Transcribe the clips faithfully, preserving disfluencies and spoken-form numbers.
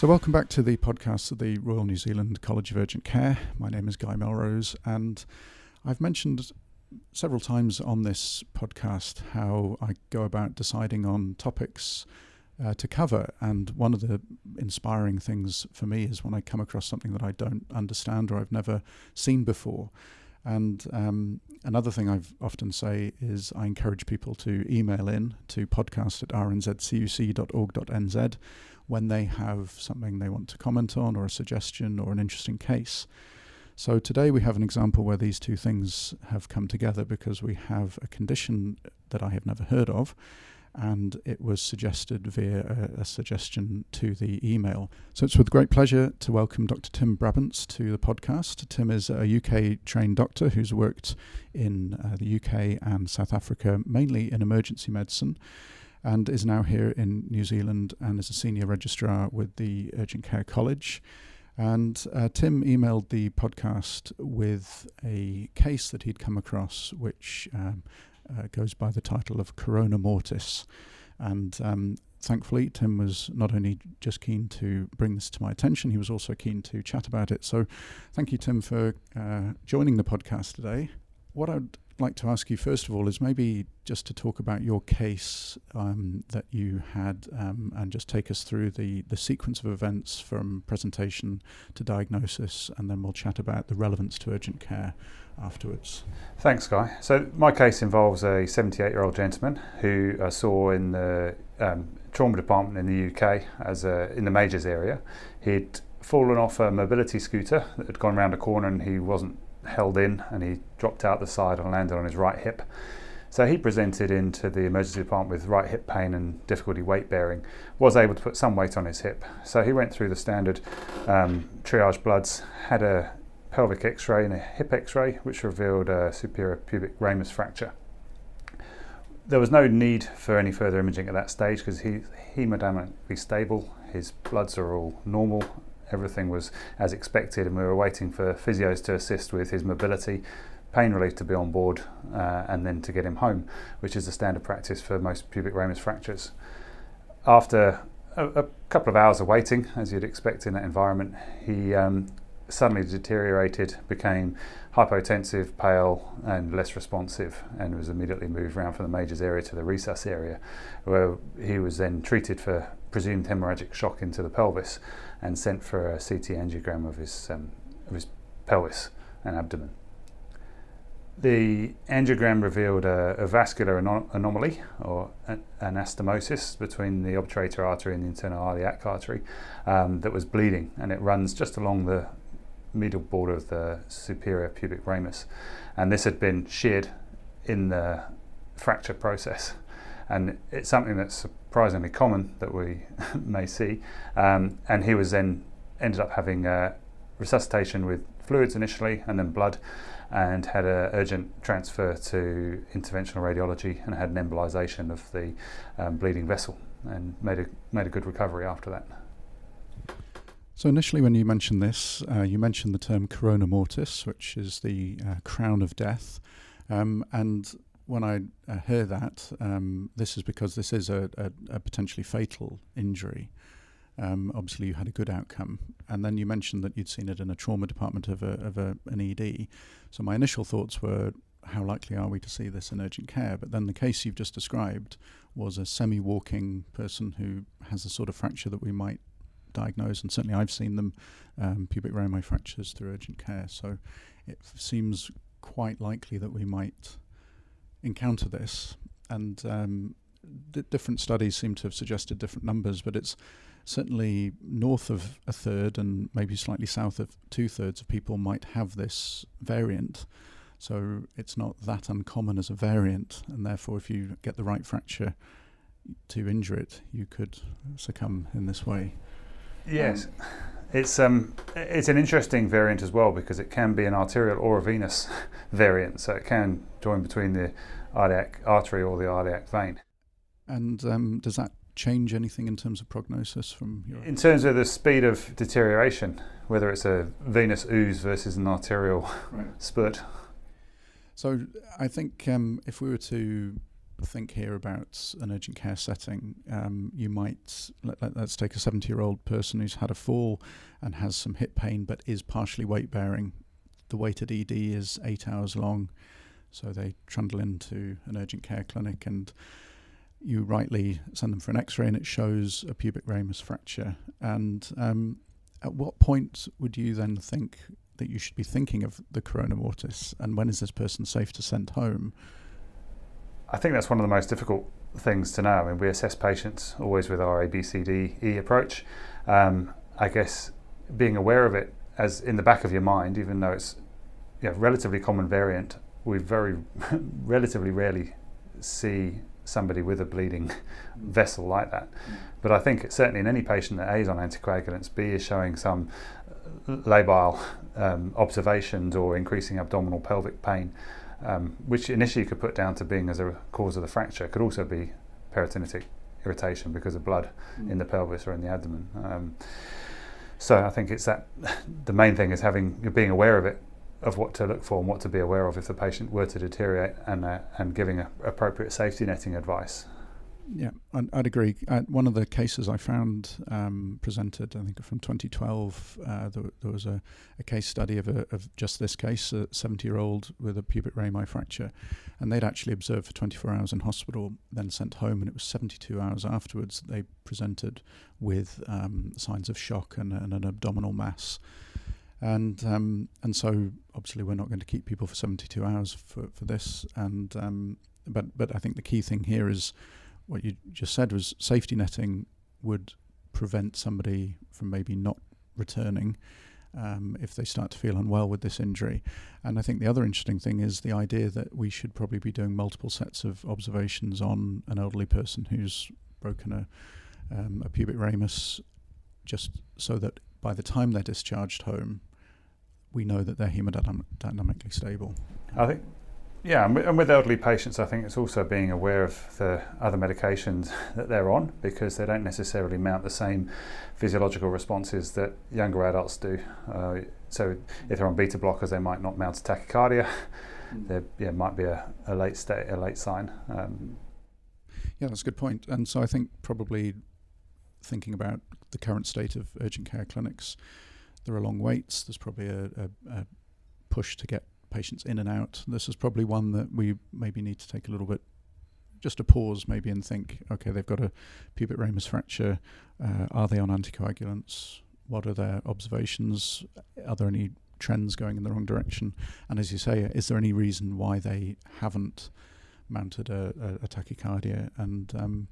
So welcome back to the podcast of the Royal New Zealand College of Urgent Care. My name is Guy Melrose, and I've mentioned several times on this podcast how I go about deciding on topics uh, to cover. And one of the inspiring things for me is when I come across something that I don't understand or I've never seen before. And um, another thing I've often say is I encourage people to email in to podcast at r n z cuc dot org dot n z when they have something they want to comment on or a suggestion or an interesting case. So today we have an example where these two things have come together because we have a condition that I have never heard of, and it was suggested via a, a suggestion to the email. So it's with great pleasure to welcome Doctor Tim Brabants to the podcast. Tim is a U K-trained doctor who's worked in uh, the U K and South Africa, mainly in emergency medicine, and is now here in New Zealand and is a senior registrar with the Urgent Care College. And uh, Tim emailed the podcast with a case that he'd come across, which um, Uh, goes by the title of Corona Mortis. And um, thankfully, Tim was not only just keen to bring this to my attention, he was also keen to chat about it. So thank you, Tim, for uh, joining the podcast today. What I'd like to ask you, first of all, is maybe just to talk about your case um, that you had um, and just take us through the, the sequence of events from presentation to diagnosis, and then we'll chat about the relevance to urgent care afterwards. Thanks, Guy. So my case involves a seventy-eight-year-old gentleman who I saw in the um, trauma department in the U K as a, in the majors area. He'd fallen off a mobility scooter that had gone round a corner, and he wasn't held in, and he dropped out the side and landed on his right hip. So he presented into the emergency department with right hip pain and difficulty weight bearing, was able to put some weight on his hip. So he went through the standard um, triage bloods, had a pelvic x-ray and a hip x-ray, which revealed a superior pubic ramus fracture. There was no need for any further imaging at that stage because he's hemodynamically stable, his bloods are all normal, everything was as expected, and we were waiting for physios to assist with his mobility, pain relief to be on board, uh, and then to get him home, which is the standard practice for most pubic ramus fractures. After a, a couple of hours of waiting, as you'd expect in that environment, he um, suddenly deteriorated, became hypotensive, pale, and less responsive, and was immediately moved around from the majors area to the recess area, where he was then treated for presumed hemorrhagic shock into the pelvis and sent for a C T angiogram of his um, of his pelvis and abdomen. The angiogram revealed a, a vascular anom- anomaly or an anastomosis between the obturator artery and the internal iliac artery um, that was bleeding, and it runs just along the medial border of the superior pubic ramus, and this had been sheared in the fracture process. And it's something that's surprisingly common that we may see. Um, and he was then ended up having a resuscitation with fluids initially and then blood, and had an urgent transfer to interventional radiology and had an embolization of the um, bleeding vessel, and made a, made a good recovery after that. So initially when you mentioned this, uh, you mentioned the term corona mortis, which is the uh, crown of death. Um, and when I uh, hear that, um, this is because this is a, a, a potentially fatal injury. Um, obviously, you had a good outcome. And then you mentioned that you'd seen it in a trauma department of, a, of a, an E D. So my initial thoughts were, how likely are we to see this in urgent care? But then the case you've just described was a semi-walking person who has a sort of fracture that we might diagnose. And certainly I've seen them, um, pubic rami fractures through urgent care. So it f- seems quite likely that we might encounter this, and um, d- different studies seem to have suggested different numbers, but it's certainly north of a third and maybe slightly south of two-thirds of people might have this variant. So it's not that uncommon as a variant, and therefore if you get the right fracture to injure it, you could succumb in this way. Yes. Um, It's um, it's an interesting variant as well, because it can be an arterial or a venous variant, so it can join between the iliac artery or the iliac vein. And um, does that change anything in terms of prognosis from your... In terms of the speed of deterioration, whether it's a venous ooze versus an arterial right. spurt. So I think um, if we were to think here about an urgent care setting. Um, you might, let, let, let's take a seventy-year-old person who's had a fall and has some hip pain but is partially weight-bearing. The wait at E D is eight hours long, so they trundle into an urgent care clinic and you rightly send them for an x-ray and it shows a pubic ramus fracture. And um, at what point would you then think that you should be thinking of the corona mortis, and when is this person safe to send home? I think that's one of the most difficult things to know. I mean, we assess patients always with our A B C D E approach. Um, I guess being aware of it as in the back of your mind, even though it's a you know, relatively common variant, we very relatively rarely see somebody with a bleeding vessel like that. But I think certainly in any patient that A is on anticoagulants, B is showing some labile um, observations or increasing abdominal pelvic pain, um, which initially you could put down to being as a cause of the fracture, could also be peritonitic irritation because of blood mm. in the pelvis or in the abdomen. Um, so I think it's that the main thing is having being aware of it, of what to look for and what to be aware of if the patient were to deteriorate, and uh, and giving a, appropriate safety netting advice. Yeah, I'd agree. Uh, one of the cases I found um, presented, I think from twenty twelve, uh, there, there was a, a case study of, a, of just this case, a seventy-year-old with a pubic rami fracture, and they'd actually observed for twenty-four hours in hospital, then sent home, and it was seventy-two hours afterwards that they presented with um, signs of shock and, and an abdominal mass. And um, and so obviously we're not going to keep people for seventy-two hours for, for this. And um, but but I think the key thing here is what you just said was safety netting would prevent somebody from maybe not returning um, if they start to feel unwell with this injury. And I think the other interesting thing is the idea that we should probably be doing multiple sets of observations on an elderly person who's broken a um, a pubic ramus, just so that by the time they're discharged home, we know that they're hemodynamically stable. I think, yeah, and with, and with elderly patients, I think it's also being aware of the other medications that they're on, because they don't necessarily mount the same physiological responses that younger adults do. Uh, so if they're on beta blockers, they might not mount tachycardia. Mm. There yeah, might be a, a late state, a late sign. Um, yeah, that's a good point. And so I think probably thinking about the current state of urgent care clinics, there are long waits. There's probably a, a, a push to get patients in and out. This is probably one that we maybe need to take a little bit, just a pause maybe, and think, okay, they've got a pubic ramus fracture. Uh, are they on anticoagulants? What are their observations? Are there any trends going in the wrong direction? And as you say, is there any reason why they haven't mounted a, a, a tachycardia? And um,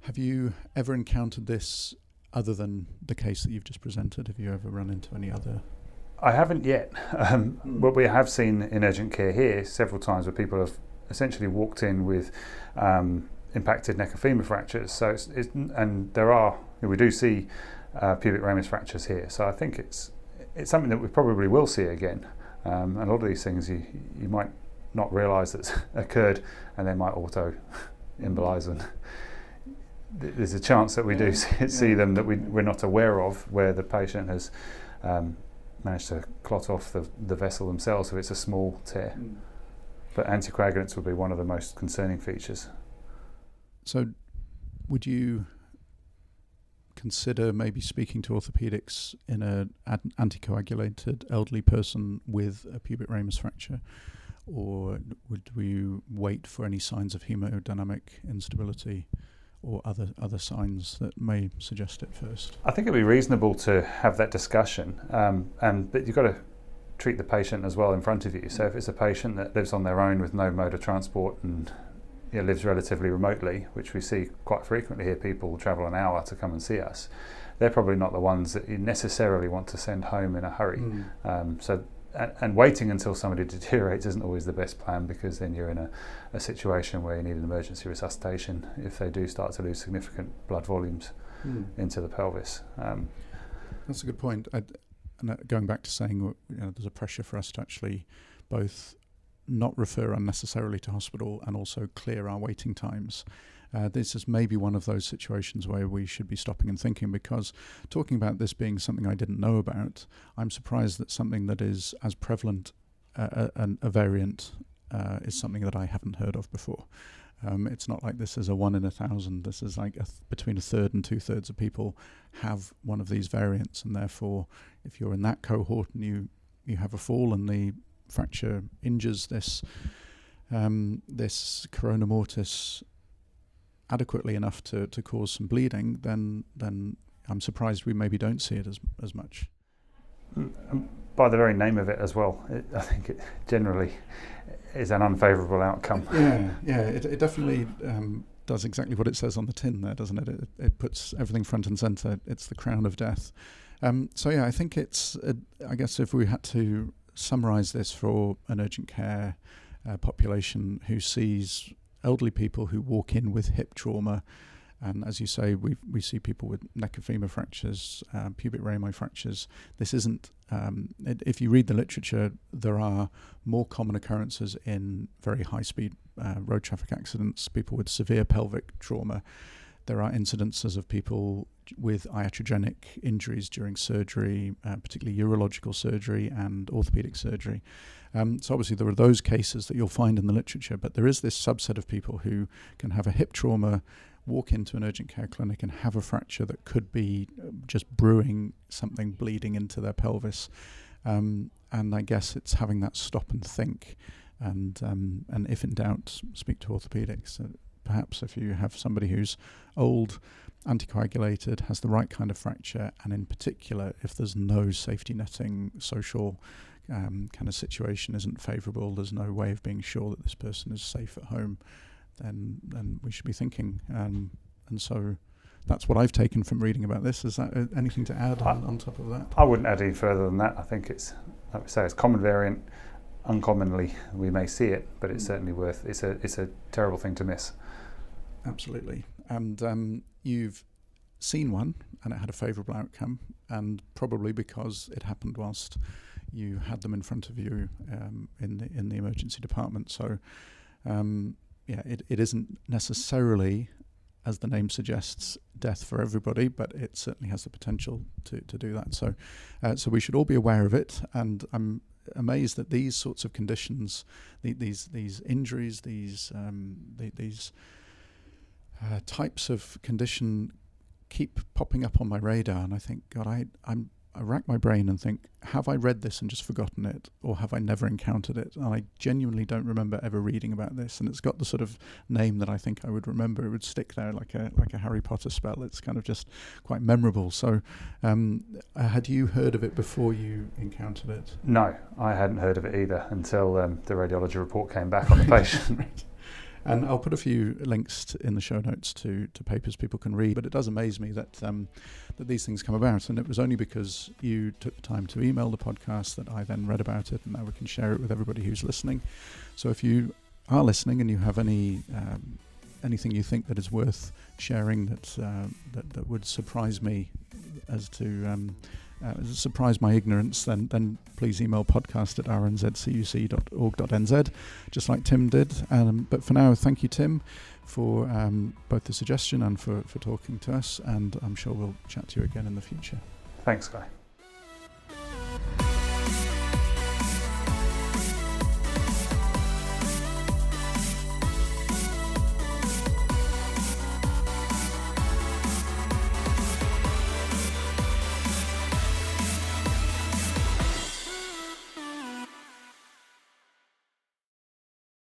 have you ever encountered this other than the case that you've just presented? Have you ever run into any other? I haven't yet. Um, mm. What we have seen in urgent care here several times where people have essentially walked in with um, impacted neck and femur fractures. So it's, it's, and there are, we do see uh, pubic ramus fractures here. So I think it's it's something that we probably will see again. Um, and a lot of these things you, you might not realise that's occurred, and they might auto embolise and there's a chance that we do see, see them that we, we're not aware of, where the patient has um, managed to clot off the, the vessel themselves, so it's a small tear. Mm. But anticoagulants would be one of the most concerning features. So would you consider maybe speaking to orthopaedics in an anticoagulated elderly person with a pubic ramus fracture? Or would we wait for any signs of hemodynamic instability or other other signs that may suggest it first? I think it'd be reasonable to have that discussion, um, and but you've got to treat the patient as well in front of you. So if it's a patient that lives on their own with no mode of transport and you know, lives relatively remotely, which we see quite frequently here, people travel an hour to come and see us, they're probably not the ones that you necessarily want to send home in a hurry. Mm. Um, so and, and waiting until somebody deteriorates isn't always the best plan, because then you're in a, a situation where you need an emergency resuscitation if they do start to lose significant blood volumes mm. into the pelvis. Um, That's a good point. I, and going back to saying you know, there's a pressure for us to actually both not refer unnecessarily to hospital and also clear our waiting times. Uh, this is maybe one of those situations where we should be stopping and thinking, because talking about this being something I didn't know about, I'm surprised that something that is as prevalent uh, a, a variant uh, is something that I haven't heard of before. Um, it's not like this is a one in a thousand. This is like a th- between a third and two thirds of people have one of these variants, and therefore, if you're in that cohort and you, you have a fall and the fracture injures this um, this Corona Mortis adequately enough to, to cause some bleeding, then then I'm surprised we maybe don't see it as as much. By the very name of it as well, it, I think it generally is an unfavourable outcome. Yeah, yeah, it, it definitely um, does exactly what it says on the tin there, doesn't it? It, it puts everything front and centre. It's the crown of death. Um, so yeah, I think it's, uh, I guess if we had to summarise this for an urgent care uh, population who sees elderly people who walk in with hip trauma, and as you say, we we see people with neck and femur fractures, uh, pubic rami fractures. This isn't, um, it, if you read the literature, there are more common occurrences in very high-speed uh, road traffic accidents, people with severe pelvic trauma. There are incidences of people with iatrogenic injuries during surgery, uh, particularly urological surgery and orthopedic surgery. Um, so obviously there are those cases that you'll find in the literature, but there is this subset of people who can have a hip trauma, walk into an urgent care clinic and have a fracture that could be just brewing something bleeding into their pelvis. Um, and I guess it's having that stop and think and, um, and if in doubt, speak to orthopedics. Uh, perhaps if you have somebody who's old, anticoagulated, has the right kind of fracture, and in particular, if there's no safety netting, social um, kind of situation isn't favourable, there's no way of being sure that this person is safe at home, then then we should be thinking. Um, and so that's what I've taken from reading about this. Is that uh, anything to add on, I, on top of that? I wouldn't add any further than that. I think it's, like we say, it's common variant. Uncommonly, we may see it, but it's mm. certainly worth, it's a it's a terrible thing to miss. Absolutely. And um, you've seen one and it had a favourable outcome, and probably because it happened whilst you had them in front of you um, in the in the emergency department. So um, yeah, it, it isn't necessarily, as the name suggests, death for everybody, but it certainly has the potential to, to do that. So uh, so we should all be aware of it, and I'm amazed that these sorts of conditions, the, these these injuries, these um, the, these uh, types of condition keep popping up on my radar, and I think, God, I I'm, I rack my brain and think, have I read this and just forgotten it, or have I never encountered it? And I genuinely don't remember ever reading about this, and it's got the sort of name that I think I would remember. It would stick there like a like a Harry Potter spell. It's kind of just quite memorable. So um, had you heard of it before you encountered it? No, I hadn't heard of it either until um, the radiology report came back on the patient. Right. And I'll put a few links to, in the show notes to, to papers people can read. But it does amaze me that um, that these things come about. And it was only because you took the time to email the podcast that I then read about it, and now we can share it with everybody who's listening. So if you are listening and you have any um, anything you think that is worth sharing that uh, that, that would surprise me as to um, uh, surprise my ignorance, then then please email podcast at r n z c u c dot org dot n z, just like Tim did. Um, but for now, thank you, Tim, for um, both the suggestion and for, for talking to us, and I'm sure we'll chat to you again in the future. Thanks, Guy.